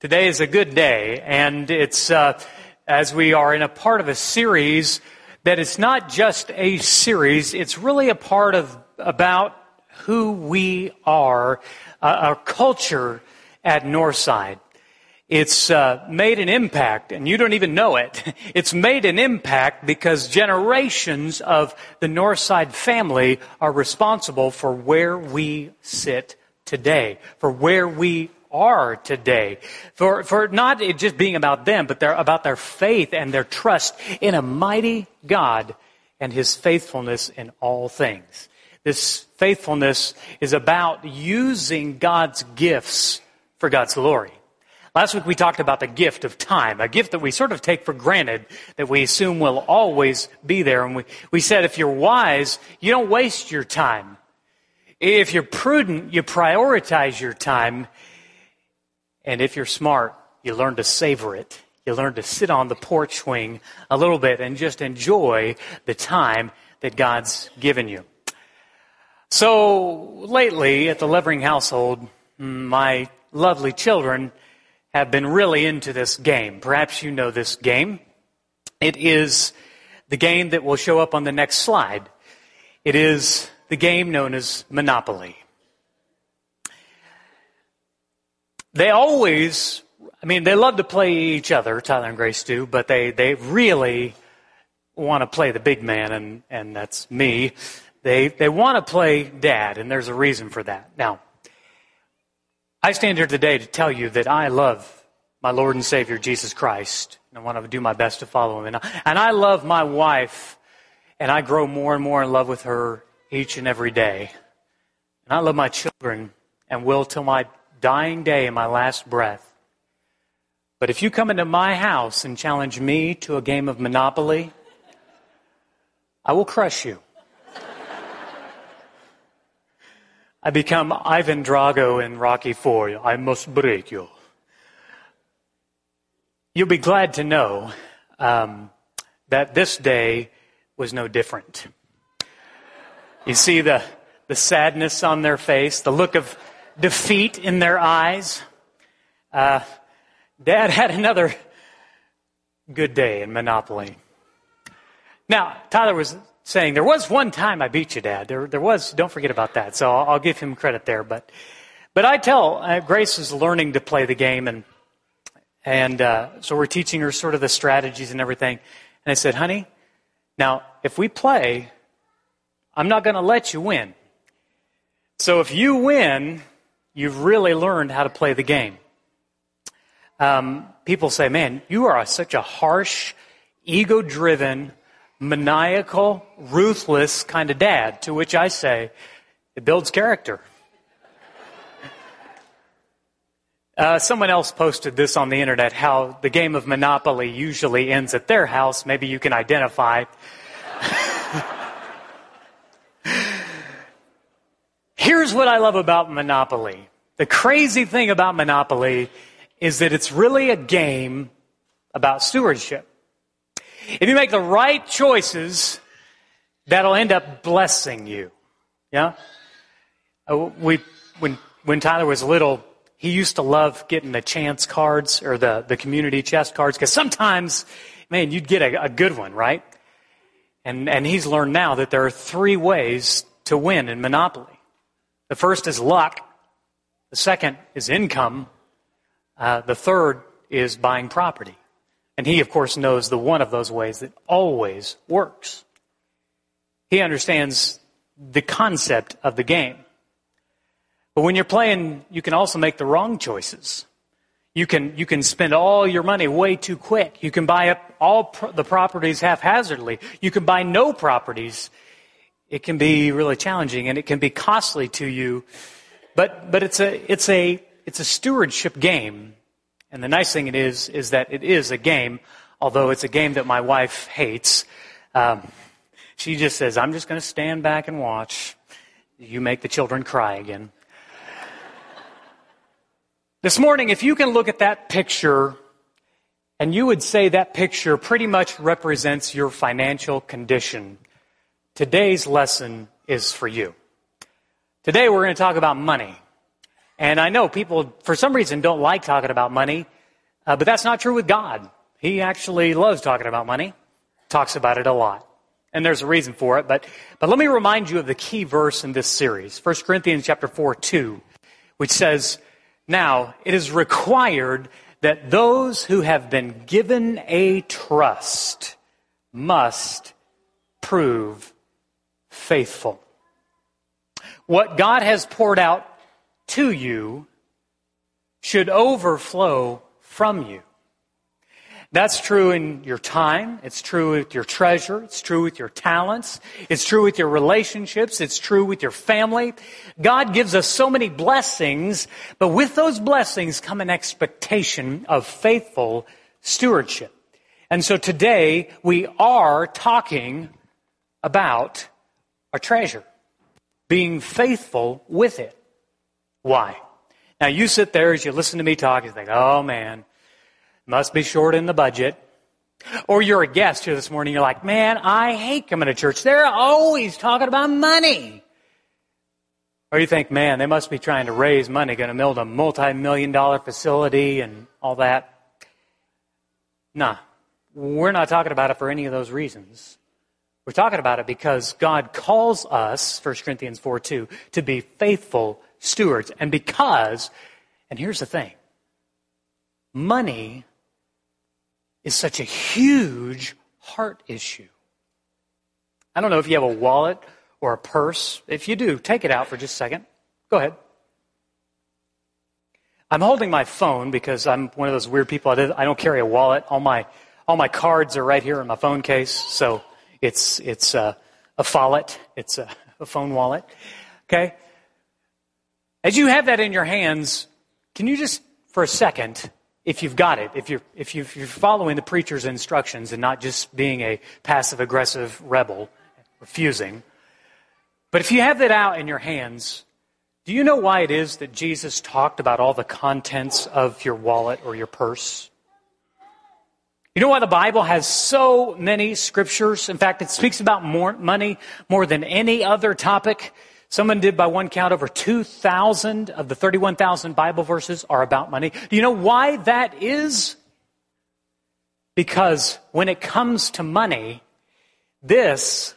Today is a good day, and it's as we are in a part of a series that it's not just a series, it's really a part of about who we are, our culture at Northside. It's made an impact, and you don't even know it. It's made an impact because generations of the Northside family are responsible for where we sit today, for where we are today, for not it just being about them, but about their faith and their trust in a mighty God and his faithfulness in all things. This faithfulness is about using God's gifts for God's glory. Last week we talked about the gift of time, a gift that we sort of take for granted, that we assume will always be there. And we said if you're wise, you don't waste your time. If you're prudent, you prioritize your time. And if you're smart, you learn to savor it. You learn to sit on the porch swing a little bit and just enjoy the time that God's given you. So lately at the Levering household, my lovely children have been really into this game. Perhaps you know this game. It is the game that will show up on the next slide. It is the game known as Monopoly. They always, they love to play each other, Tyler and Grace do, but they really want to play the big man, and that's me. They want to play Dad, and there's a reason for that. Now, I stand here today to tell you that I love my Lord and Savior, Jesus Christ, and I want to do my best to follow him. And I love my wife, and I grow more and more in love with her each and every day. And I love my children and will till my dying day in my last breath. But if you come into my house and challenge me to a game of Monopoly, I will crush you. I become Ivan Drago in Rocky IV. I must break you. You'll be glad to know that this day was no different. You see the sadness on their face, the look of defeat in their eyes. Dad had another good day in Monopoly. Now, Tyler was saying, there was one time I beat you, Dad. There was, don't forget about that. So I'll give him credit there. But I tell, Grace is learning to play the game, and so we're teaching her sort of the strategies and everything. And I said, honey, now, if we play, I'm not going to let you win. So if you win, you've really learned how to play the game. People say, man, you are such a harsh, ego-driven, maniacal, ruthless kind of dad, to which I say, it builds character. Someone else posted this on the internet, how the game of Monopoly usually ends at their house. Maybe you can identify. Here's what I love about Monopoly. The crazy thing about Monopoly is that it's really a game about stewardship. If you make the right choices, that'll end up blessing you. Yeah? When Tyler was little, he used to love getting the chance cards or the community chess cards, because sometimes, man, you'd get a good one, right? And he's learned now that there are three ways to win in Monopoly. The first is luck. The second is income. The third is buying property. And he, of course, knows the one of those ways that always works. He understands the concept of the game. But when you're playing, you can also make the wrong choices. You can spend all your money way too quick. You can buy up all the properties haphazardly. You can buy no properties. It can be really challenging, and it can be costly to you. But it's a stewardship game. And the nice thing it is that it is a game, although it's a game that my wife hates. She just says, I'm just going to stand back and watch. You make the children cry again. This morning, if you can look at that picture, and you would say that picture pretty much represents your financial condition, today's lesson is for you. Today, we're going to talk about money. And I know people, for some reason, don't like talking about money, but that's not true with God. He actually loves talking about money, talks about it a lot. And there's a reason for it, but let me remind you of the key verse in this series, 1 Corinthians chapter 4:2, which says, "Now it is required that those who have been given a trust must prove faithful." What God has poured out to you should overflow from you. That's true in your time. It's true with your treasure. It's true with your talents. It's true with your relationships. It's true with your family. God gives us so many blessings, but with those blessings come an expectation of faithful stewardship. And so today we are talking about our treasure, being faithful with it. Why? Now you sit there as you listen to me talk, you think, oh man, must be short in the budget. Or you're a guest here this morning, you're like, man, I hate coming to church. They're always talking about money. Or you think, man, they must be trying to raise money, going to build a multi-million-dollar facility and all that. Nah, we're not talking about it for any of those reasons. We're talking about it because God calls us, 1 Corinthians 4:2, to be faithful stewards. And because, and here's the thing, money is such a huge heart issue. I don't know if you have a wallet or a purse. If you do, take it out for just a second. Go ahead. I'm holding my phone because I'm one of those weird people. I don't carry a wallet. All my cards are right here in my phone case. So it's a wallet. It's a phone wallet. Okay. As you have that in your hands, can you just for a second, if you've got it, if you're following the preacher's instructions and not just being a passive-aggressive rebel, refusing. But if you have that out in your hands, do you know why it is that Jesus talked about all the contents of your wallet or your purse? You know why the Bible has so many scriptures? In fact, it speaks about money more than any other topic. Someone did by one count over 2,000 of the 31,000 Bible verses are about money. Do you know why that is? Because when it comes to money, this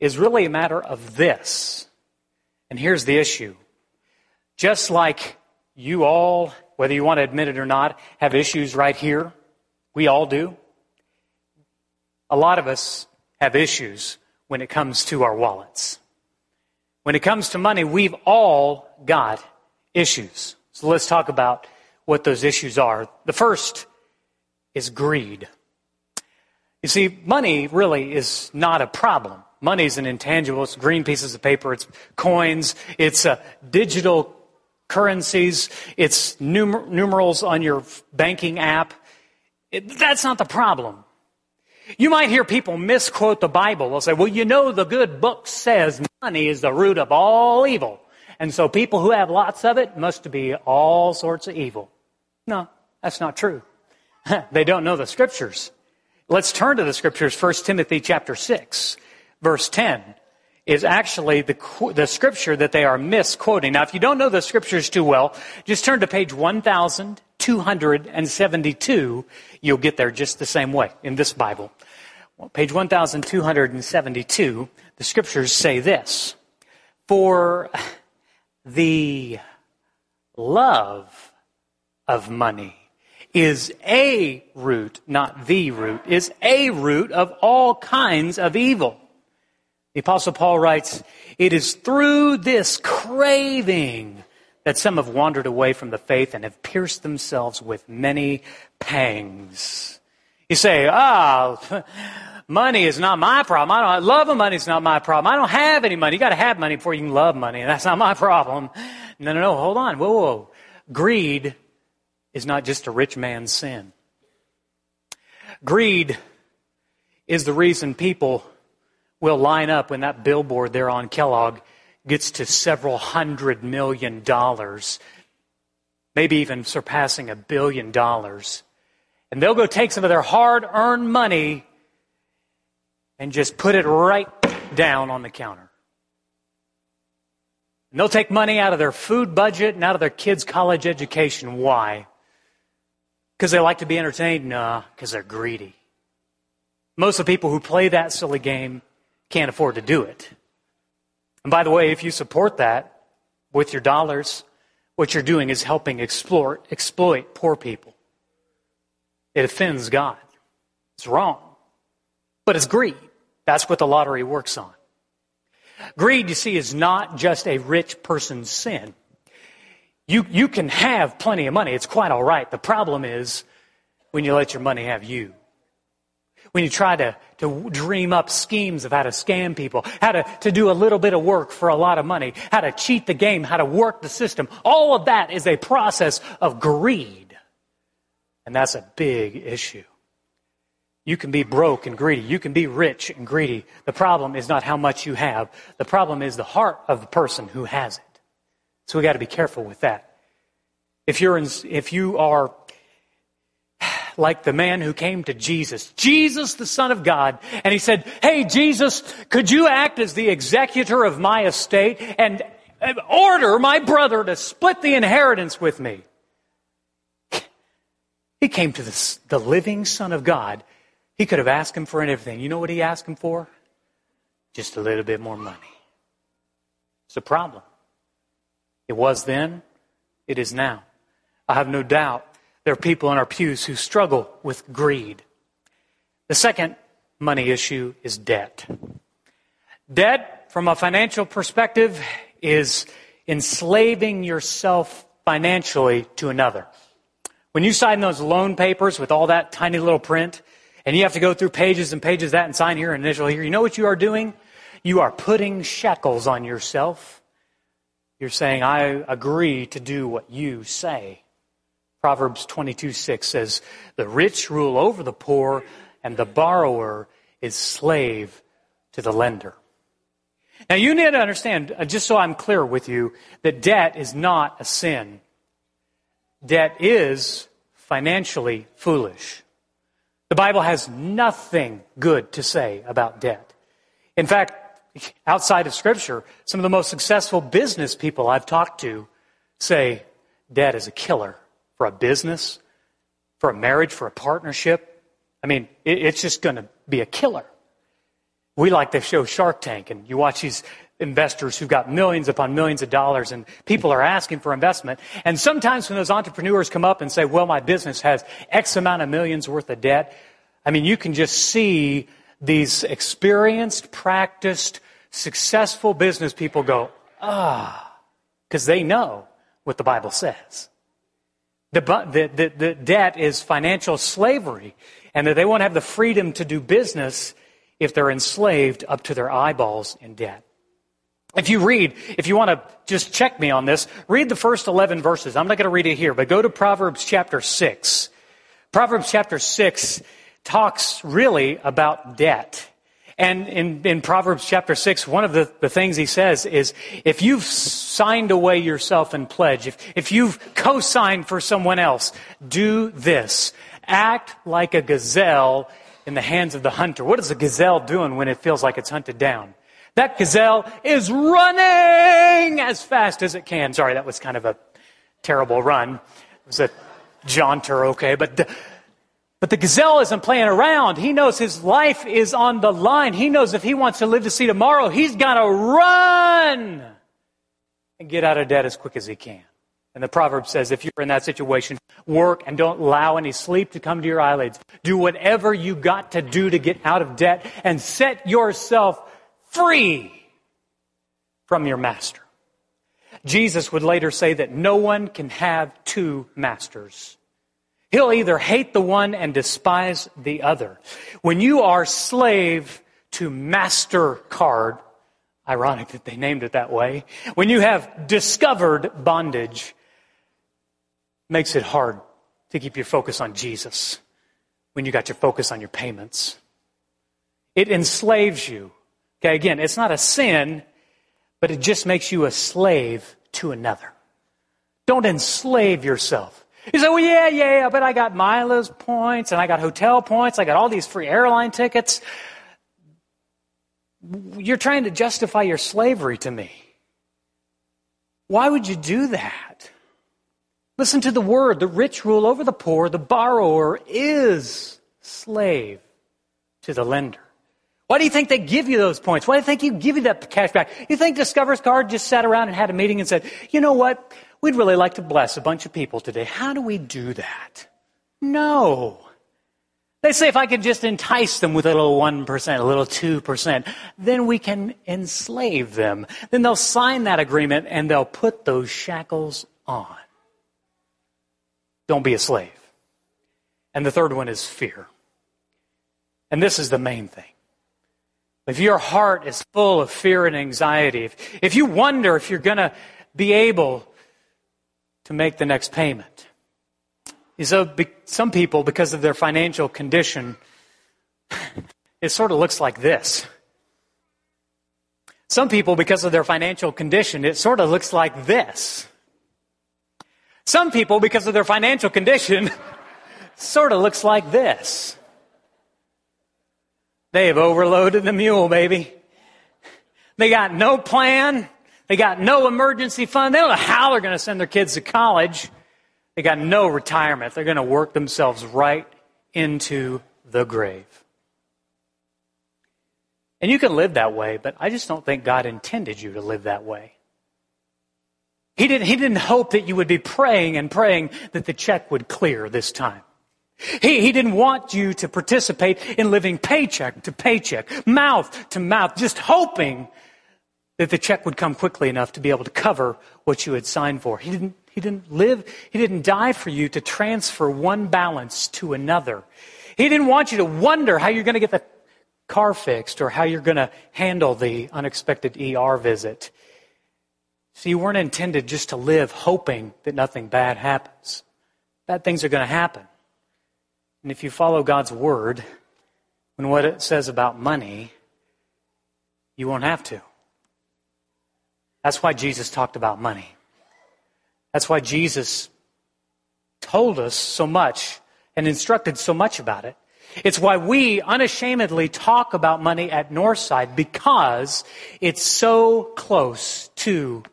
is really a matter of this. And here's the issue. Just like you all, whether you want to admit it or not, have issues right here. We all do. A lot of us have issues when it comes to our wallets. When it comes to money, we've all got issues. So let's talk about what those issues are. The first is greed. You see, money really is not a problem. Money is an intangible. It's green pieces of paper. It's coins. It's digital currencies. It's numerals on your banking app. That's not the problem. You might hear people misquote the Bible. They'll say, well, you know, the good book says money is the root of all evil. And so people who have lots of it must be all sorts of evil. No, that's not true. They don't know the scriptures. Let's turn to the scriptures. 1 Timothy chapter 6, verse 10 is actually the scripture that they are misquoting. Now, if you don't know the scriptures too well, just turn to page 1,272. You'll get there just the same way in this Bible. Well, page 1,272, the scriptures say this: "For the love of money is a root," not the root, "is a root of all kinds of evil." The Apostle Paul writes, "It is through this craving that some have wandered away from the faith and have pierced themselves with many pangs." You say, money is not my problem. I love of money is not my problem. I don't have any money. You got to have money before you can love money. And that's not my problem. No, hold on. Whoa. Greed is not just a rich man's sin. Greed is the reason people will line up when that billboard there on Kellogg gets to several $100 million, maybe even surpassing $1 billion. And they'll go take some of their hard-earned money and just put it right down on the counter. And they'll take money out of their food budget and out of their kids' college education. Why? Because they like to be entertained? Nah, because they're greedy. Most of the people who play that silly game can't afford to do it. And by the way, if you support that with your dollars, what you're doing is helping exploit poor people. It offends God. It's wrong. But it's greed. That's what the lottery works on. Greed, you see, is not just a rich person's sin. You can have plenty of money. It's quite all right. The problem is when you let your money have you. When you try to dream up schemes of how to scam people, how to do a little bit of work for a lot of money, how to cheat the game, how to work the system. All of that is a process of greed. And that's a big issue. You can be broke and greedy. You can be rich and greedy. The problem is not how much you have. The problem is the heart of the person who has it. So we got to be careful with that. If you are like the man who came to Jesus, the Son of God, and he said, "Hey, Jesus, could you act as the executor of my estate and order my brother to split the inheritance with me?" He came to the living Son of God. He could have asked him for anything. You know what he asked him for? Just a little bit more money. It's a problem. It was then. It is now. I have no doubt there are people in our pews who struggle with greed. The second money issue is debt. Debt, from a financial perspective, is enslaving yourself financially to another. When you sign those loan papers with all that tiny little print, and you have to go through pages and pages of that and sign here and initial here. You know what you are doing? You are putting shackles on yourself. You're saying, I agree to do what you say. Proverbs 22:6 says, the rich rule over the poor, and the borrower is slave to the lender. Now you need to understand, just so I'm clear with you, that debt is not a sin. Debt is financially foolish. The Bible has nothing good to say about debt. In fact, outside of Scripture, some of the most successful business people I've talked to say debt is a killer for a business, for a marriage, for a partnership. I mean, it's just going to be a killer. We like the show Shark Tank, and you watch these investors who've got millions upon millions of dollars, and people are asking for investment. And sometimes when those entrepreneurs come up and say, well, my business has X amount of millions worth of debt, I mean, you can just see these experienced, practiced, successful business people go, because they know what the Bible says. The debt is financial slavery, and that they won't have the freedom to do business if they're enslaved up to their eyeballs in debt. If you want to just check me on this, read the first 11 verses. I'm not going to read it here, but go to Proverbs chapter 6. Proverbs chapter 6 talks really about debt. And in Proverbs chapter 6, one of the things he says is, if you've signed away yourself in pledge, if you've co-signed for someone else, do this. Act like a gazelle in the hands of the hunter. What is a gazelle doing when it feels like it's hunted down? That gazelle is running as fast as it can. Sorry, that was kind of a terrible run. It was a jaunter, okay. But the gazelle isn't playing around. He knows his life is on the line. He knows if he wants to live to see tomorrow, he's got to run and get out of debt as quick as he can. And the proverb says, if you're in that situation, work and don't allow any sleep to come to your eyelids. Do whatever you got to do to get out of debt and set yourself free from your master. Jesus would later say that no one can have two masters. He'll either hate the one and despise the other. When you are slave to MasterCard, ironic that they named it that way, when you have discovered bondage, makes it hard to keep your focus on Jesus when you got your focus on your payments. It enslaves you. Okay, again, it's not a sin, but it just makes you a slave to another. Don't enslave yourself. You say, well, yeah, but I got mileage points, and I got hotel points, I got all these free airline tickets. You're trying to justify your slavery to me. Why would you do that? Listen to the word. The rich rule over the poor. The borrower is slave to the lender. Why do you think they give you those points? Why do you think he give you that cash back? You think Discover's Card just sat around and had a meeting and said, you know what? We'd really like to bless a bunch of people today. How do we do that? No. They say if I could just entice them with a little 1%, a little 2%, then we can enslave them. Then they'll sign that agreement and they'll put those shackles on. Don't be a slave. And the third one is fear. And this is the main thing. If your heart is full of fear and anxiety, if you wonder if you're going to be able to make the next payment. So some people, because of their financial condition, it sort of looks like this. Some people, because of their financial condition, it sort of looks like this. Some people, because of their financial condition, sort of looks like this. They have overloaded the mule, baby. They got no plan. They got no emergency fund. They don't know how they're going to send their kids to college. They got no retirement. They're going to work themselves right into the grave. And you can live that way, but I just don't think God intended you to live that way. He didn't hope that you would be praying and praying that the check would clear this time. He didn't want you to participate in living paycheck to paycheck, mouth to mouth, just hoping that the check would come quickly enough to be able to cover what you had signed for. He didn't die for you to transfer one balance to another. He didn't want you to wonder how you're going to get the car fixed or how you're going to handle the unexpected ER visit. So you weren't intended just to live hoping that nothing bad happens. Bad things are going to happen. And if you follow God's word and what it says about money, you won't have to. That's why Jesus talked about money. That's why Jesus told us so much and instructed so much about it. It's why we unashamedly talk about money at Northside, because it's so close to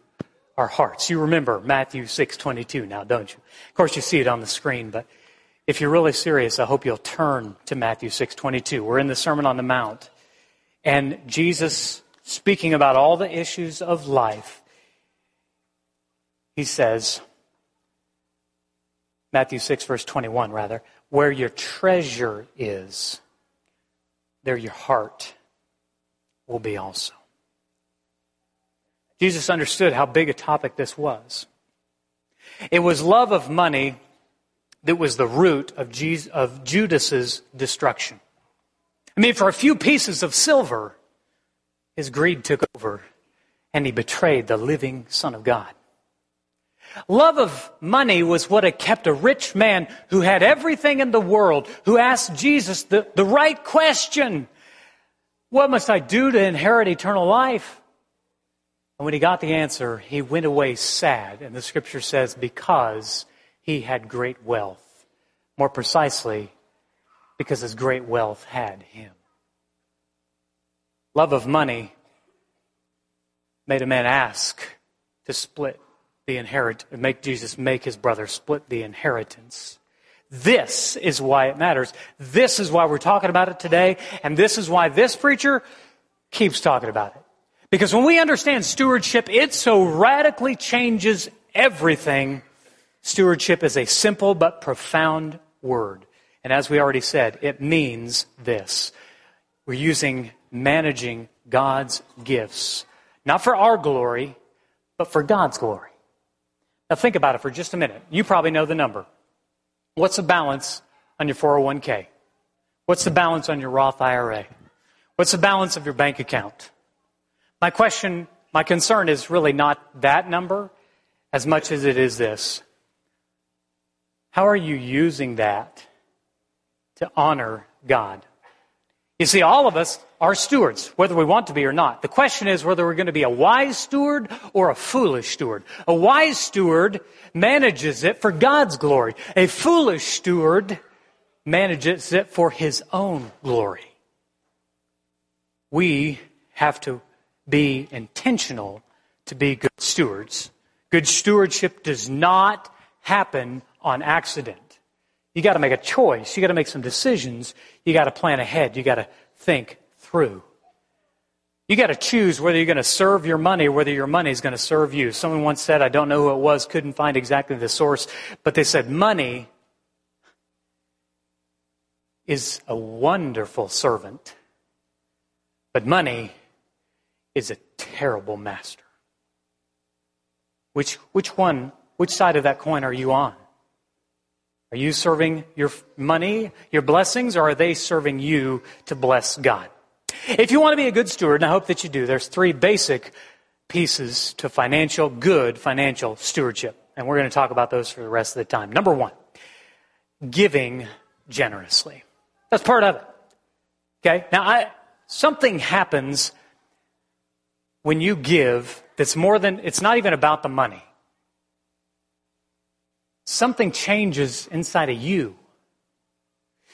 our hearts. You remember Matthew 6:22 now, don't you? Of course, you see it on the screen, but if you're really serious, I hope you'll turn to Matthew 6:22. We're in the Sermon on the Mount, and Jesus, speaking about all the issues of life, he says, Matthew 6, verse 21, rather, where your treasure is, there your heart will be also. Jesus understood how big a topic this was. It was love of money that was the root of Judas's destruction. I mean, for a few pieces of silver, his greed took over and he betrayed the living Son of God. Love of money was what had kept a rich man who had everything in the world, who asked Jesus the right question, what must I do to inherit eternal life? And when he got the answer, he went away sad. And the scripture says, because he had great wealth. More precisely, because his great wealth had him. Love of money made a man ask to split the inheritance, make Jesus make his brother split the inheritance. This is why it matters. This is why we're talking about it today. And this is why this preacher keeps talking about it. Because when we understand stewardship, it so radically changes everything. Stewardship is a simple but profound word. And as we already said, it means this. We're using managing God's gifts, not for our glory, but for God's glory. Now think about it for just a minute. You probably know the number. What's the balance on your 401k? What's the balance on your Roth IRA? What's the balance of your bank account? My concern is really not that number as much as it is this. How are you using that to honor God? You see, all of us are stewards, whether we want to be or not. The question is whether we're going to be a wise steward or a foolish steward. A wise steward manages it for God's glory. A foolish steward manages it for his own glory. We have to be intentional to be good stewards. Good stewardship does not happen on accident. You got to make a choice. You got to make some decisions. You got to plan ahead. You got to think through. You got to choose whether you're going to serve your money or whether your money is going to serve you. Someone once said, I don't know who it was, couldn't find exactly the source, but they said money is a wonderful servant, but money is a terrible master. Which side of that coin are you on? Are you serving your money, your blessings, or are they serving you to bless God? If you want to be a good steward, and I hope that you do, there's three basic pieces to good financial stewardship. And we're going to talk about those for the rest of the time. Number one, giving generously. That's part of it. Okay? Now, something happens when you give that's more than, it's not even about the money. Something changes inside of you.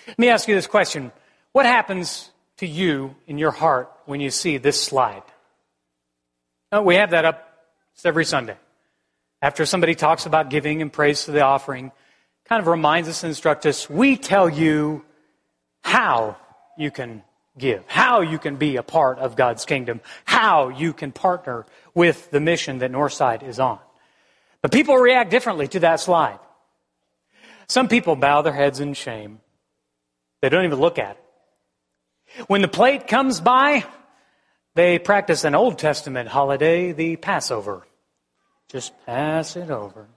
Let me ask you this question. What happens to you in your heart when you see this slide? Oh, we have that up every Sunday. After somebody talks about giving and prays for the offering, kind of reminds us and instructs us, we tell you how you can give, how you can be a part of God's kingdom, how you can partner with the mission that Northside is on. But people react differently to that slide. Some people bow their heads in shame. They don't even look at it. When the plate comes by, they practice an Old Testament holiday, the Passover. Just pass it over.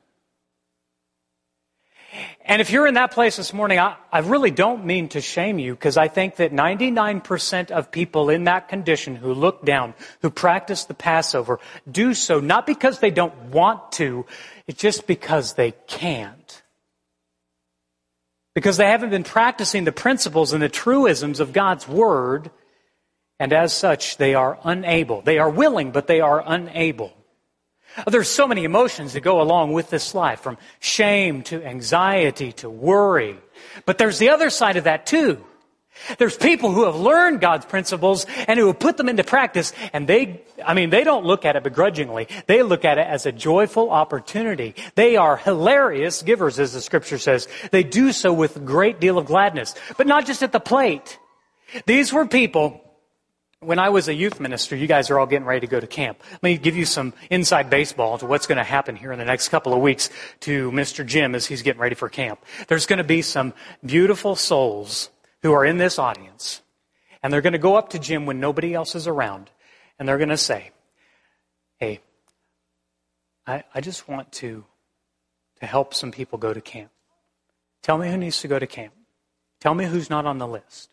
And if you're in that place this morning, I really don't mean to shame you, because I think that 99% of people in that condition who look down, who practice the Passover, do so not because they don't want to, it's just because they can't. Because they haven't been practicing the principles and the truisms of God's Word, and as such, they are unable. They are willing, but they are unable. There's so many emotions that go along with this slide, from shame to anxiety to worry. But there's the other side of that too. There's people who have learned God's principles and who have put them into practice, and they don't look at it begrudgingly. They look at it as a joyful opportunity. They are hilarious givers, as the Scripture says. They do so with a great deal of gladness, but not just at the plate. These were people. When I was a youth minister, you guys are all getting ready to go to camp. Let me give you some inside baseball to what's going to happen here in the next couple of weeks to Mr. Jim as he's getting ready for camp. There's going to be some beautiful souls who are in this audience, and they're going to go up to Jim when nobody else is around, and they're going to say, hey, I just want to help some people go to camp. Tell me who needs to go to camp. Tell me who's not on the list.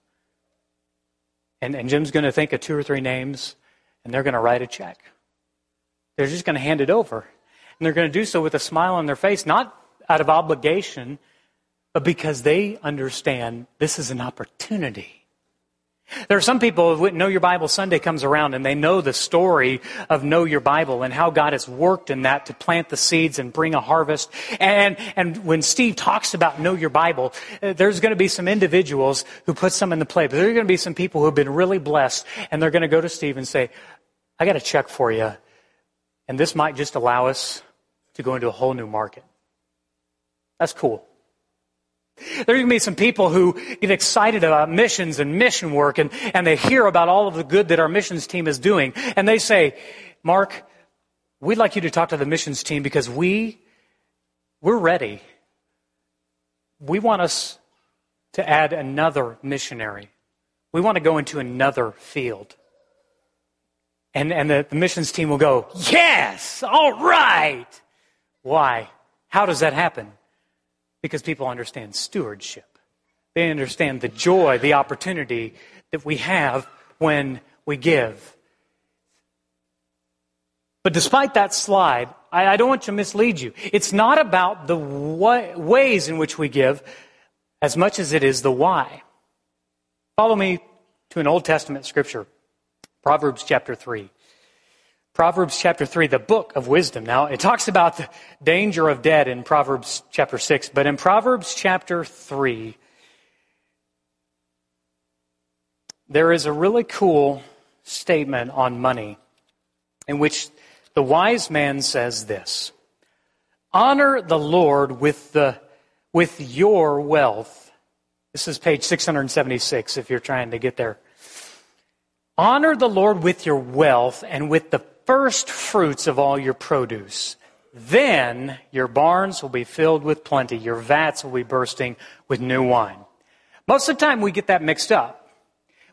And Jim's going to think of 2 or 3 names, and they're going to write a check. They're just going to hand it over. And they're going to do so with a smile on their face, not out of obligation, but because they understand this is an opportunity. There are some people who Know Your Bible Sunday comes around, and they know the story of Know Your Bible and how God has worked in that to plant the seeds and bring a harvest. And when Steve talks about Know Your Bible, there's going to be some individuals who put some in the play, but there are going to be some people who have been really blessed, and they're going to go to Steve and say, I got a check for you, and this might just allow us to go into a whole new market. That's cool. There are going to be some people who get excited about missions and mission work, and they hear about all of the good that our missions team is doing. And they say, Mark, we'd like you to talk to the missions team because we're ready. We want us to add another missionary. We want to go into another field. And the missions team will go, yes, all right. Why? How does that happen? Because people understand stewardship. They understand the joy, the opportunity that we have when we give. But despite that slide, I don't want to mislead you. It's not about the ways in which we give as much as it is the why. Follow me to an Old Testament scripture, Proverbs chapter 3. Proverbs chapter 3, the book of wisdom. Now, it talks about the danger of debt in Proverbs chapter 6, but in Proverbs chapter 3, there is a really cool statement on money in which the wise man says this. Honor the Lord with your wealth. This is page 676 if you're trying to get there. Honor the Lord with your wealth and with the first fruits of all your produce. Then your barns will be filled with plenty. Your vats will be bursting with new wine. Most of the time we get that mixed up.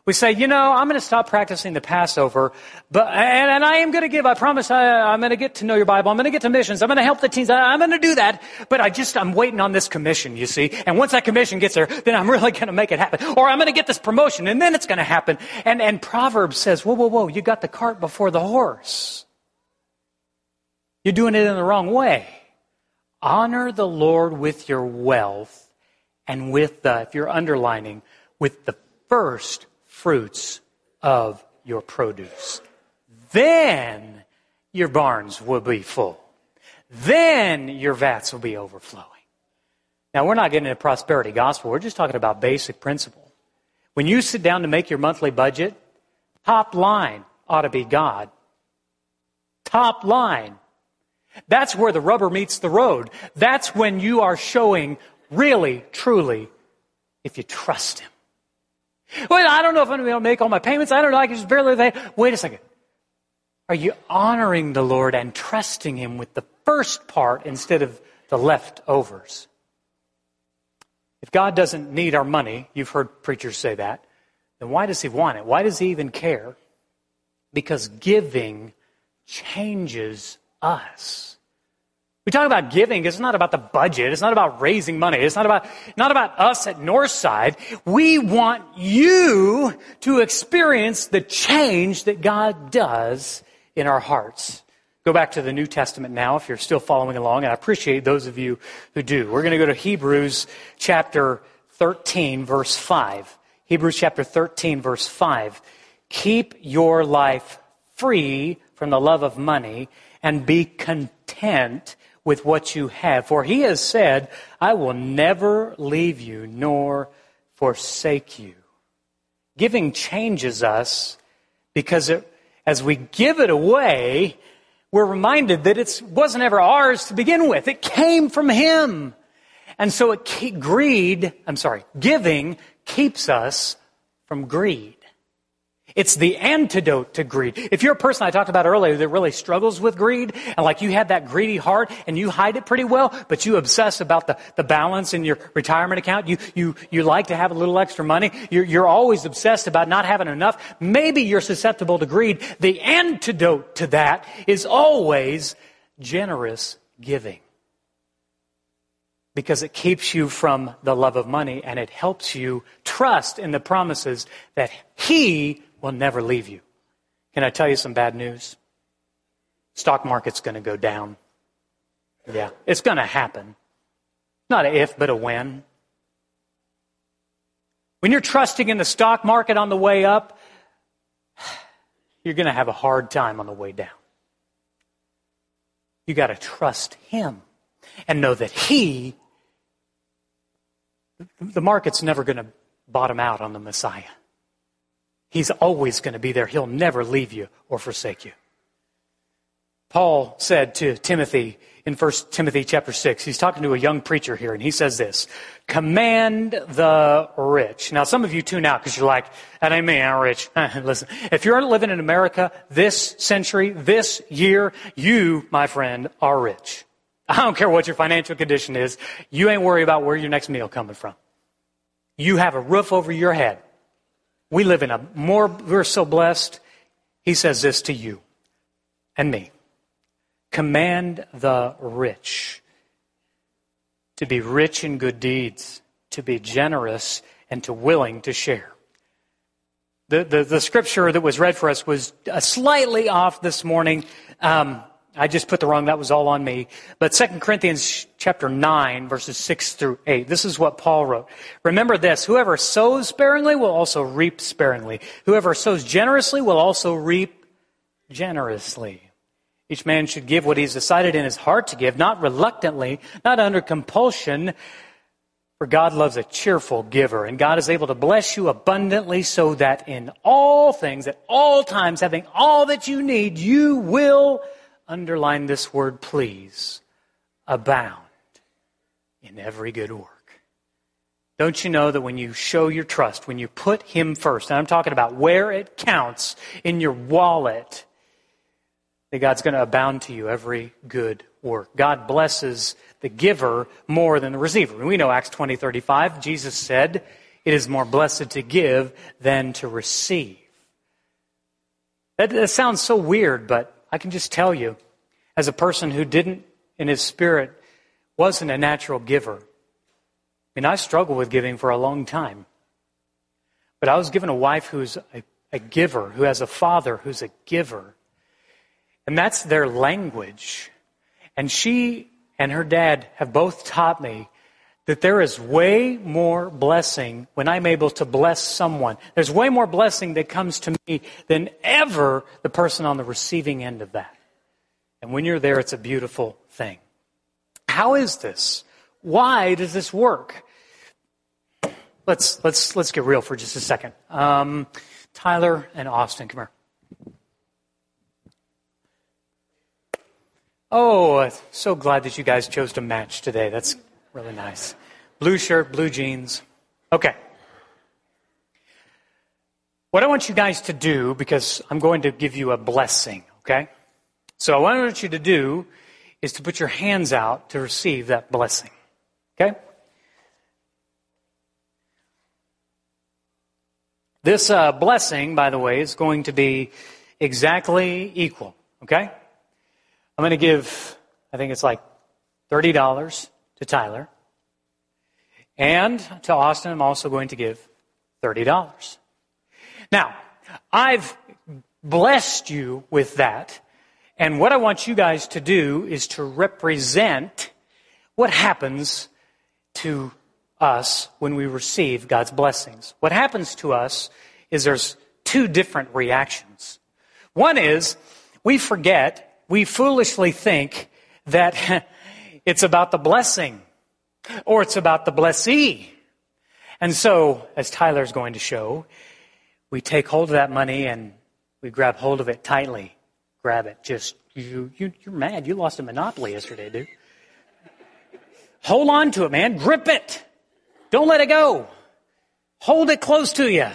We say, you know, I'm going to stop practicing the Passover, but I am going to give. I promise I'm going to get to know your Bible. I'm going to get to missions. I'm going to help the teens. I'm going to do that, but I'm waiting on this commission, you see. And once that commission gets there, then I'm really going to make it happen. Or I'm going to get this promotion, and then it's going to happen. And Proverbs says, whoa, you got the cart before the horse. You're doing it in the wrong way. Honor the Lord with your wealth and if you're underlining, with the first fruits of your produce. Then your barns will be full. Then your vats will be overflowing. Now, we're not getting into prosperity gospel. We're just talking about basic principle. When you sit down to make your monthly budget, top line ought to be God. Top line. That's where the rubber meets the road. That's when you are showing really, truly, if you trust Him. Well, I don't know if I'm going to be able to make all my payments. I don't know. I can just barely pay. Wait a second. Are you honoring the Lord and trusting Him with the first part instead of the leftovers? If God doesn't need our money, you've heard preachers say that, then why does He want it? Why does He even care? Because giving changes us. We talk about giving. It's not about the budget. It's not about raising money. It's not about us at Northside. We want you to experience the change that God does in our hearts. Go back to the New Testament now if you're still following along, and I appreciate those of you who do. We're going to go to Hebrews chapter 13, verse 5. Hebrews chapter 13, verse 5. Keep your life free from the love of money and be content with what you have. For He has said, I will never leave you nor forsake you. Giving changes us because as we give it away, we're reminded that it wasn't ever ours to begin with. It came from Him. And so giving keeps us from greed. It's the antidote to greed. If you're a person I talked about earlier that really struggles with greed, and like you have that greedy heart and you hide it pretty well, but you obsess about the balance in your retirement account, you like to have a little extra money, you're always obsessed about not having enough, maybe you're susceptible to greed. The antidote to that is always generous giving. Because it keeps you from the love of money and it helps you trust in the promises that He will never leave you. Can I tell you some bad news? Stock market's going to go down. Yeah, it's going to happen. Not an if, but a when. When you're trusting in the stock market on the way up, you're going to have a hard time on the way down. You got to trust Him and know that the market's never going to bottom out on the Messiah. He's always going to be there. He'll never leave you or forsake you. Paul said to Timothy in 1 Timothy chapter 6, he's talking to a young preacher here, and he says this, command the rich. Now, some of you tune out because you're like, that ain't me, I'm rich. Listen, if you're living in America this century, this year, you, my friend, are rich. I don't care what your financial condition is. You ain't worried about where your next meal coming from. You have a roof over your head. We're so blessed. He says this to you and me. Command the rich to be rich in good deeds, to be generous, and to willing to share. The scripture that was read for us was slightly off this morning. I just put the wrong, that was all on me. But 2 Corinthians chapter 9, verses 6 through 8. This is what Paul wrote. Remember this, whoever sows sparingly will also reap sparingly. Whoever sows generously will also reap generously. Each man should give what he's decided in his heart to give, not reluctantly, not under compulsion, for God loves a cheerful giver, and God is able to bless you abundantly so that in all things, at all times, having all that you need, you will underline this word, please. abound in every good work. Don't you know that when you show your trust, when you put him first, and I'm talking about where it counts in your wallet, that God's going to abound to you every good work. God blesses the giver more than the receiver. And we know Acts 20:35, Jesus said, "It is more blessed to give than to receive." That sounds so weird, but I can just tell you, as a person who didn't, in his spirit, wasn't a natural giver. I mean, I struggled with giving for a long time. But I was given a wife who's a giver, who has a father who's a giver. And that's their language. And she and her dad have both taught me that there is way more blessing when I'm able to bless someone. There's way more blessing that comes to me than ever the person on the receiving end of that. And when you're there, it's a beautiful thing. How is this? Why does this work? Let's get real for just a second. Tyler and Austin, come here. Oh, so glad that you guys chose to match today. That's really nice. Blue shirt, blue jeans. Okay. What I want you guys to do, because I'm going to give you a blessing, okay? So what I want you to do is to put your hands out to receive that blessing, okay? This blessing, by the way, is going to be exactly equal, okay? I'm going to give, I think it's like $30 to Tyler. And to Austin, I'm also going to give $30. Now, I've blessed you with that. And what I want you guys to do is to represent what happens to us when we receive God's blessings. What happens to us is there's two different reactions. One is we forget. We foolishly think that it's about the blessing or it's about the blessee. And so, as Tyler's going to show, we take hold of that money and we grab hold of it tightly. Grab it. Just, you're mad. You lost a Monopoly yesterday, dude. Hold on to it, man. Grip it. Don't let it go. Hold it close to you.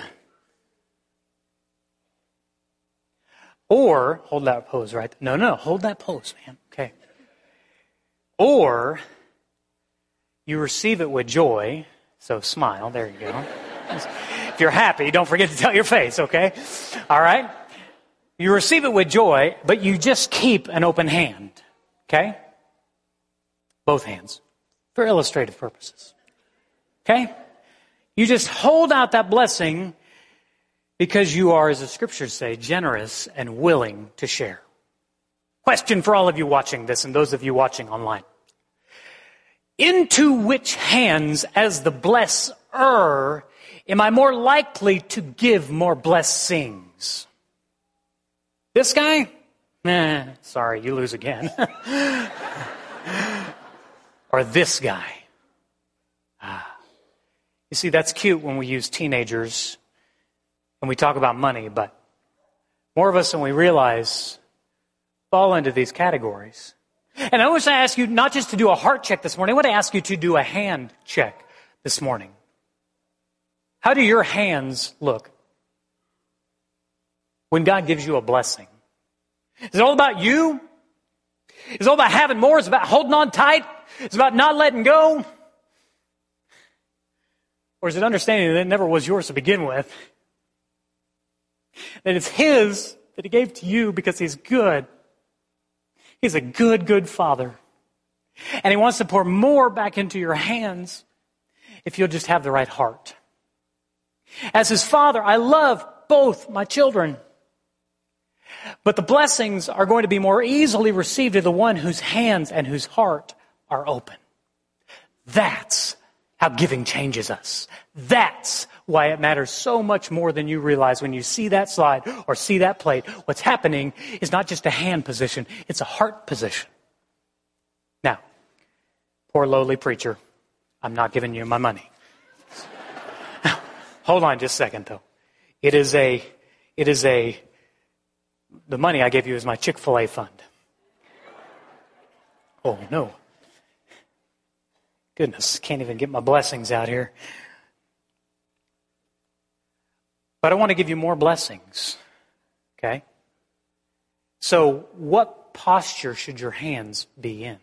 Or, hold that pose right there. No, hold that pose, man. Okay. Or, you receive it with joy. So smile, there you go. If you're happy, don't forget to tell your face, okay? All right? You receive it with joy, but you just keep an open hand, okay? Both hands, for illustrative purposes, okay? You just hold out that blessing because you are, as the scriptures say, generous and willing to share. Question for all of you watching this and those of you watching online. Into which hands, as the blesser, am I more likely to give more blessings? This guy? Sorry, you lose again. Or this guy? You see, that's cute when we use teenagers and we talk about money, but more of us than we realize fall into these categories. And I wish I asked you not just to do a heart check this morning, I want to ask you to do a hand check this morning. How do your hands look when God gives you a blessing? Is it all about you? Is it all about having more? Is it about holding on tight? Is it about not letting go? Or is it understanding that it never was yours to begin with? That it's his, that he gave to you because he's good. He's a good, good father. And he wants to pour more back into your hands if you'll just have the right heart. As his father, I love both my children. But the blessings are going to be more easily received to the one whose hands and whose heart are open. That's how giving changes us. That's why it matters so much more than you realize. When you see that slide or see that plate, what's happening is not just a hand position, it's a heart position. Now, poor lowly preacher, I'm not giving you my money. Hold on just a second, though. The money I gave you is my Chick-fil-A fund. Oh, no. Goodness, can't even get my blessings out here. But I want to give you more blessings, okay? So what posture should your hands be in?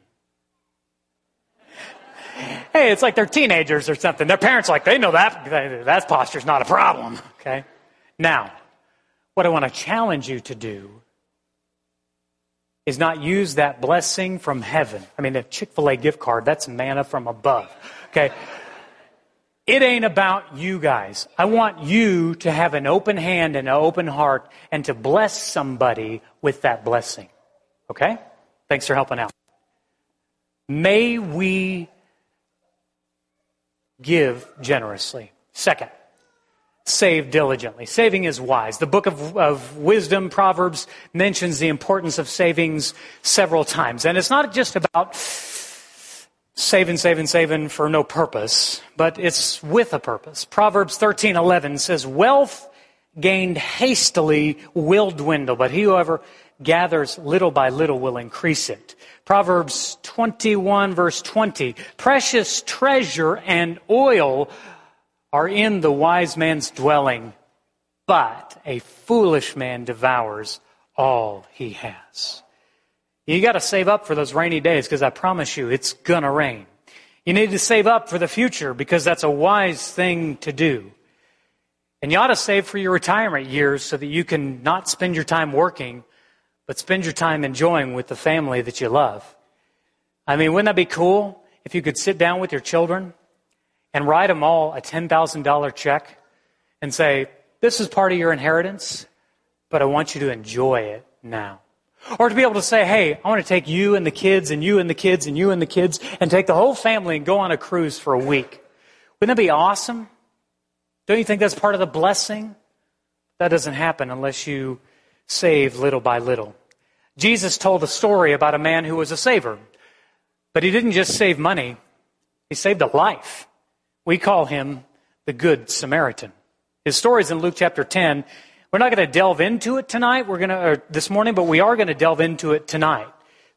Hey, it's like they're teenagers or something. Their parents are like, they know that posture's not a problem, okay? Now, what I want to challenge you to do is not use that blessing from heaven. I mean, the Chick-fil-A gift card, that's manna from above, okay? It ain't about you guys. I want you to have an open hand and an open heart and to bless somebody with that blessing, okay? Thanks for helping out. May we give generously. Second, save diligently. Saving is wise. The book of wisdom, Proverbs, mentions the importance of savings several times. And it's not just about saving for no purpose, but it's with a purpose. Proverbs 13:11 says, "Wealth gained hastily will dwindle, but he whoever gathers little by little will increase it." Proverbs 21:20, "Precious treasure and oil are in the wise man's dwelling, but a foolish man devours all he has." You got to save up for those rainy days because I promise you it's going to rain. You need to save up for the future because that's a wise thing to do. And you ought to save for your retirement years so that you can not spend your time working, but spend your time enjoying with the family that you love. I mean, wouldn't that be cool if you could sit down with your children and write them all a $10,000 check and say, "This is part of your inheritance, but I want you to enjoy it now." Or to be able to say, "Hey, I want to take you and the kids and you and the kids and you and the kids and take the whole family and go on a cruise for a week." Wouldn't that be awesome? Don't you think that's part of the blessing? That doesn't happen unless you save little by little. Jesus told a story about a man who was a saver, but he didn't just save money. He saved a life. We call him the Good Samaritan. His story is in Luke chapter 10. We're not going to delve into it tonight. This morning, but we are going to delve into it tonight.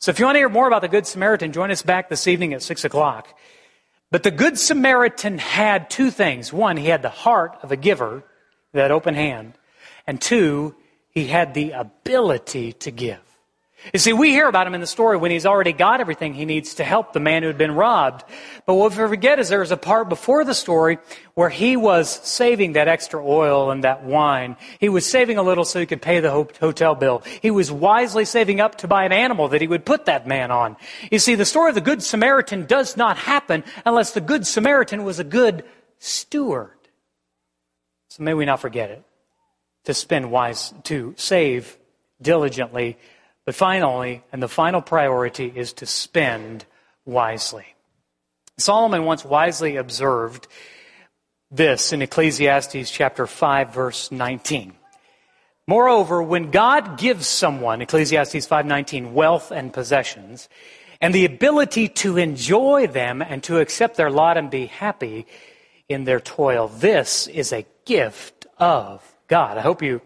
So if you want to hear more about the Good Samaritan, join us back this evening at 6:00. But the Good Samaritan had two things. One, he had the heart of a giver, that open hand. And two, he had the ability to give. You see, we hear about him in the story when he's already got everything he needs to help the man who had been robbed. But what we forget is there is a part before the story where he was saving that extra oil and that wine. He was saving a little so he could pay the hotel bill. He was wisely saving up to buy an animal that he would put that man on. You see, the story of the Good Samaritan does not happen unless the Good Samaritan was a good steward. So may we not forget it, to save diligently. But finally, and the final priority, is to spend wisely. Solomon once wisely observed this in Ecclesiastes chapter 5, verse 19. "Moreover, when God gives someone," Ecclesiastes 5:19, "wealth and possessions, and the ability to enjoy them and to accept their lot and be happy in their toil, this is a gift of God." I hope you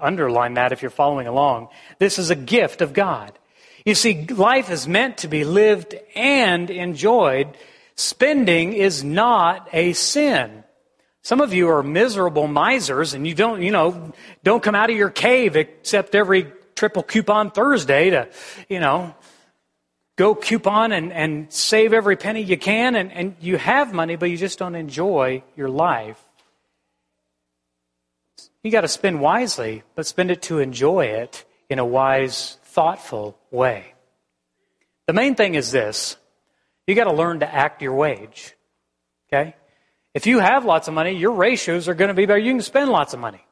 underline that if you're following along. This is a gift of God. You see, life is meant to be lived and enjoyed. Spending is not a sin. Some of you are miserable misers, and you don't come out of your cave except every triple coupon Thursday to, go coupon and save every penny you can, and you have money, but you just don't enjoy your life. You got to spend wisely, but spend it to enjoy it in a wise, thoughtful way. The main thing is this: you got to learn to act your wage. Okay? If you have lots of money, your ratios are going to be better. You can spend lots of money.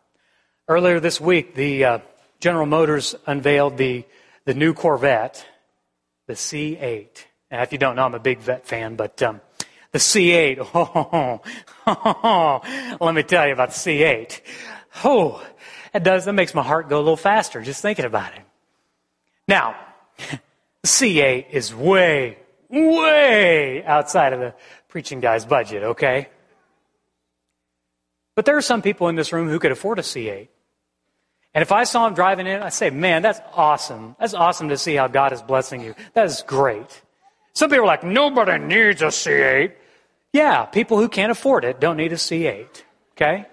Earlier this week, the General Motors unveiled the new Corvette, the C8. Now, if you don't know, I'm a big vet fan, but the C8. Let me tell you about the C8. Oh, that makes my heart go a little faster just thinking about it. Now, C8 is way, way outside of the preaching guy's budget, okay? But there are some people in this room who could afford a C8. And if I saw them driving in, I'd say, "Man, that's awesome. That's awesome to see how God is blessing you. That is great." Some people are like, nobody needs a C8. Yeah, people who can't afford it don't need a C8, okay?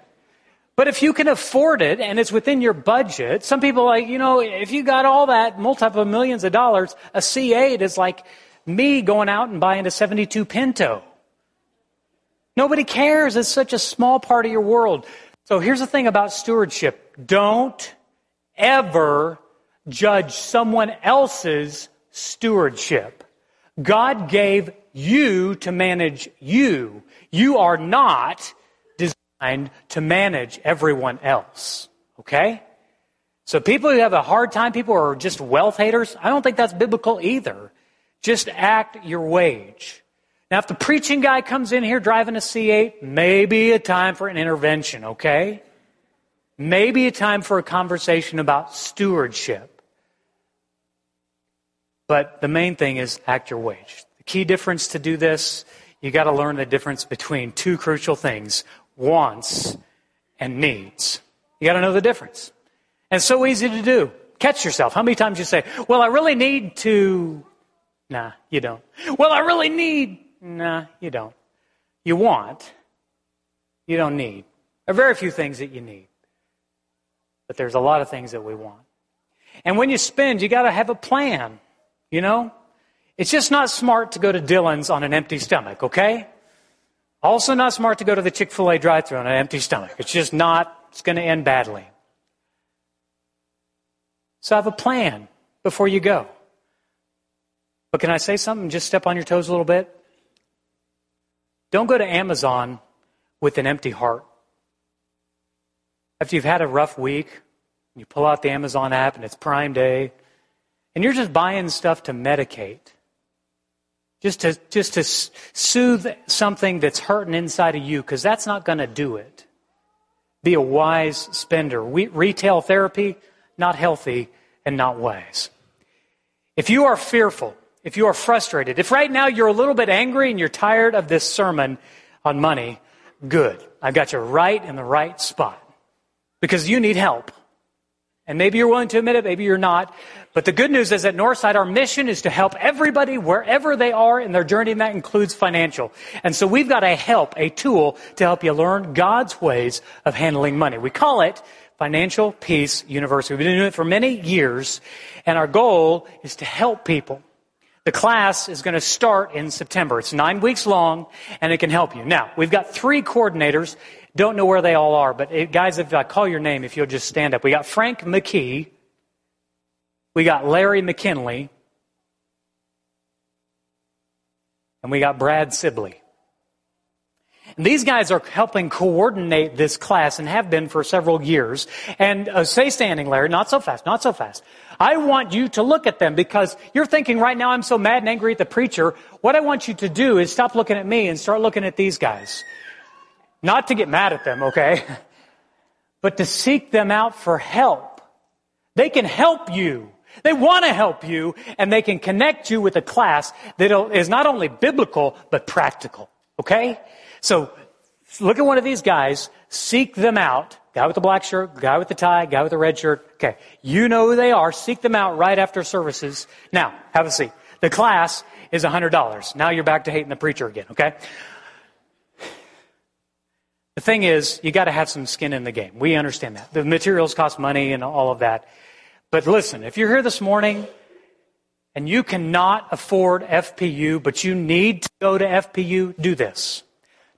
But if you can afford it and it's within your budget, some people are like, you know, if you got all that multiple millions of dollars, a C8 is like me going out and buying a 72 Pinto. Nobody cares. It's such a small part of your world. So here's the thing about stewardship. Don't ever judge someone else's stewardship. God gave you to manage you. You are not designed to manage everyone else. Okay? So people who have a hard time, people who are just wealth haters, I don't think that's biblical either. Just act your wage. Now, if the preaching guy comes in here driving a C8, maybe a time for an intervention, okay? Maybe a time for a conversation about stewardship. But the main thing is act your wage. The key difference to do this, you got to learn the difference between two crucial things, wants and needs. You got to know the difference. And it's so easy to do. Catch yourself. How many times you say, well, I really need to... Nah, you don't. Well, I really need... Nah, you don't. You want. You don't need. There are very few things that you need. But there's a lot of things that we want. And when you spend, you got to have a plan, you know? It's just not smart to go to Dylan's on an empty stomach, okay? Also not smart to go to the Chick-fil-A drive-thru on an empty stomach. It's just not, it's going to end badly. So have a plan before you go. But can I say something? Just step on your toes a little bit. Don't go to Amazon with an empty heart. After you've had a rough week, you pull out the Amazon app and it's Prime Day, and you're just buying stuff to medicate, just to soothe something that's hurting inside of you, because that's not going to do it. Be a wise spender. Retail therapy, not healthy and not wise. If you are fearful, if you are frustrated, if right now you're a little bit angry and you're tired of this sermon on money, good. I've got you right in the right spot because you need help. And maybe you're willing to admit it, maybe you're not. But the good news is at Northside, our mission is to help everybody wherever they are in their journey, and that includes financial. And so we've got a tool to help you learn God's ways of handling money. We call it Financial Peace University. We've been doing it for many years, and our goal is to help people. The class is going to start in September. It's 9 weeks long, and it can help you. Now, we've got 3 coordinators. Don't know where they all are, but guys, if I call your name, if you'll just stand up. We got Frank McKee. We got Larry McKinley. And we got Brad Sibley. And these guys are helping coordinate this class and have been for several years. And stay standing, Larry. Not so fast. Not so fast. I want you to look at them because you're thinking right now I'm so mad and angry at the preacher. What I want you to do is stop looking at me and start looking at these guys. Not to get mad at them, okay? But to seek them out for help. They can help you. They want to help you. And they can connect you with a class that is not only biblical, but practical. Okay? So look at one of these guys, seek them out. Guy with the black shirt, guy with the tie, guy with the red shirt. Okay, you know who they are. Seek them out right after services. Now, have a seat. The class is $100. Now you're back to hating the preacher again, okay? The thing is, you got to have some skin in the game. We understand that. The materials cost money and all of that. But listen, if you're here this morning and you cannot afford FPU, but you need to go to FPU, do this.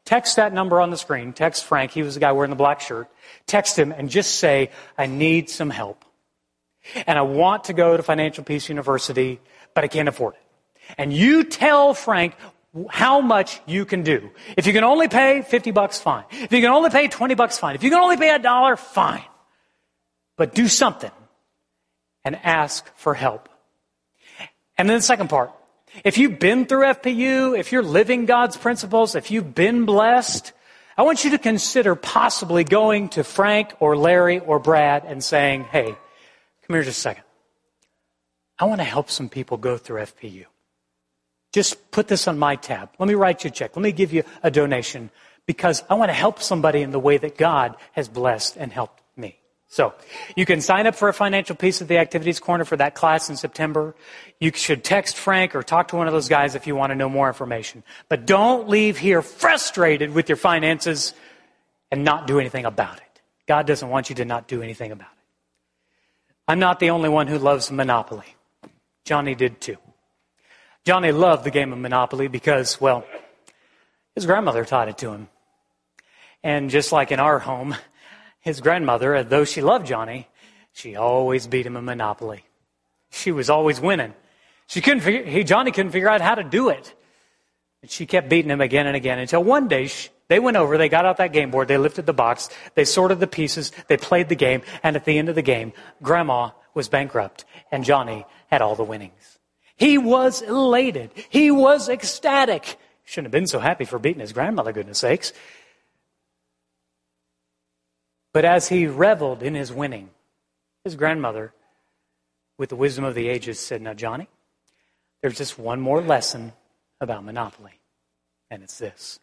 Text that number on the screen. Text Frank. He was the guy wearing the black shirt. Text him and just say, I need some help. And I want to go to Financial Peace University, but I can't afford it. And you tell Frank how much you can do. If you can only pay $50, fine. If you can only pay $20, fine. If you can only pay $1, fine. But do something and ask for help. And then the second part. If you've been through FPU, if you're living God's principles, if you've been blessed, I want you to consider possibly going to Frank or Larry or Brad and saying, hey, come here just a second. I want to help some people go through FPU. Just put this on my tab. Let me write you a check. Let me give you a donation because I want to help somebody in the way that God has blessed and helped me. So you can sign up for a Financial Peace at the Activities Corner for that class in September. You should text Frank or talk to one of those guys if you want to know more information. But don't leave here frustrated with your finances and not do anything about it. God doesn't want you to not do anything about it. I'm not the only one who loves Monopoly. Johnny did too. Johnny loved the game of Monopoly because, well, his grandmother taught it to him. And just like in our home, his grandmother, though she loved Johnny, she always beat him in Monopoly. She was always winning. Johnny couldn't figure out how to do it. And she kept beating him again and again until one day they went over, they got out that game board, they lifted the box, they sorted the pieces, they played the game, and at the end of the game, Grandma was bankrupt, and Johnny had all the winnings. He was elated. He was ecstatic. Shouldn't have been so happy for beating his grandmother, goodness sakes. But as he reveled in his winning, his grandmother, with the wisdom of the ages, said, "Now, Johnny, there's just one more lesson about Monopoly, and it's this.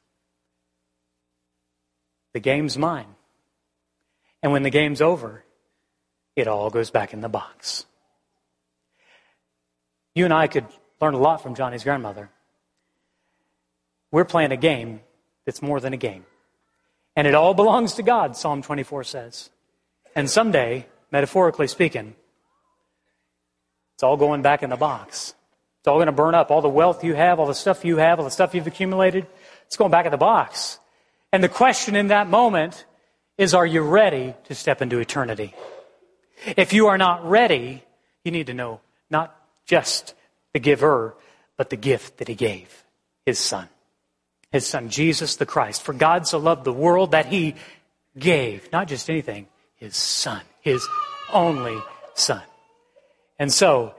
The game's mine. And when the game's over, it all goes back in the box." You and I could learn a lot from Johnny's grandmother. We're playing a game that's more than a game. And it all belongs to God, Psalm 24 says. And someday, metaphorically speaking, it's all going back in the box. It's all going to burn up. All the wealth you have, all the stuff you have, all the stuff you've accumulated, it's going back in the box. And the question in that moment is, are you ready to step into eternity? If you are not ready, you need to know not just the giver, but the gift that he gave, his son. His son, Jesus the Christ. For God so loved the world that he gave, not just anything, his son, his only son. And so,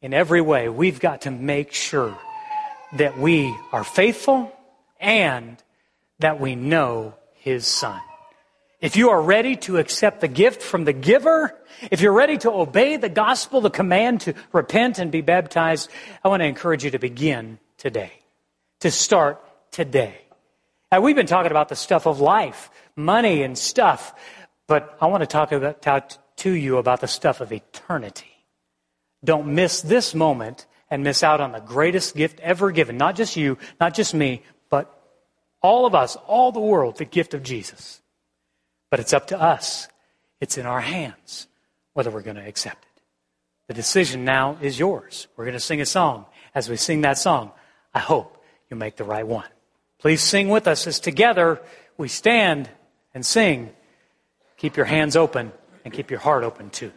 in every way, we've got to make sure that we are faithful and that we know his son. If you are ready to accept the gift from the giver, if you're ready to obey the gospel, the command to repent and be baptized, I want to encourage you to begin today, to start today. Now, we've been talking about the stuff of life, money and stuff, but I want to talk to you about the stuff of eternity. Don't miss this moment and miss out on the greatest gift ever given, not just you, not just me, but all of us, all the world, the gift of Jesus. But it's up to us. It's in our hands whether we're going to accept it. The decision now is yours. We're going to sing a song. As we sing that song, I hope you make the right one. Please sing with us as together we stand and sing. Keep your hands open and keep your heart open too.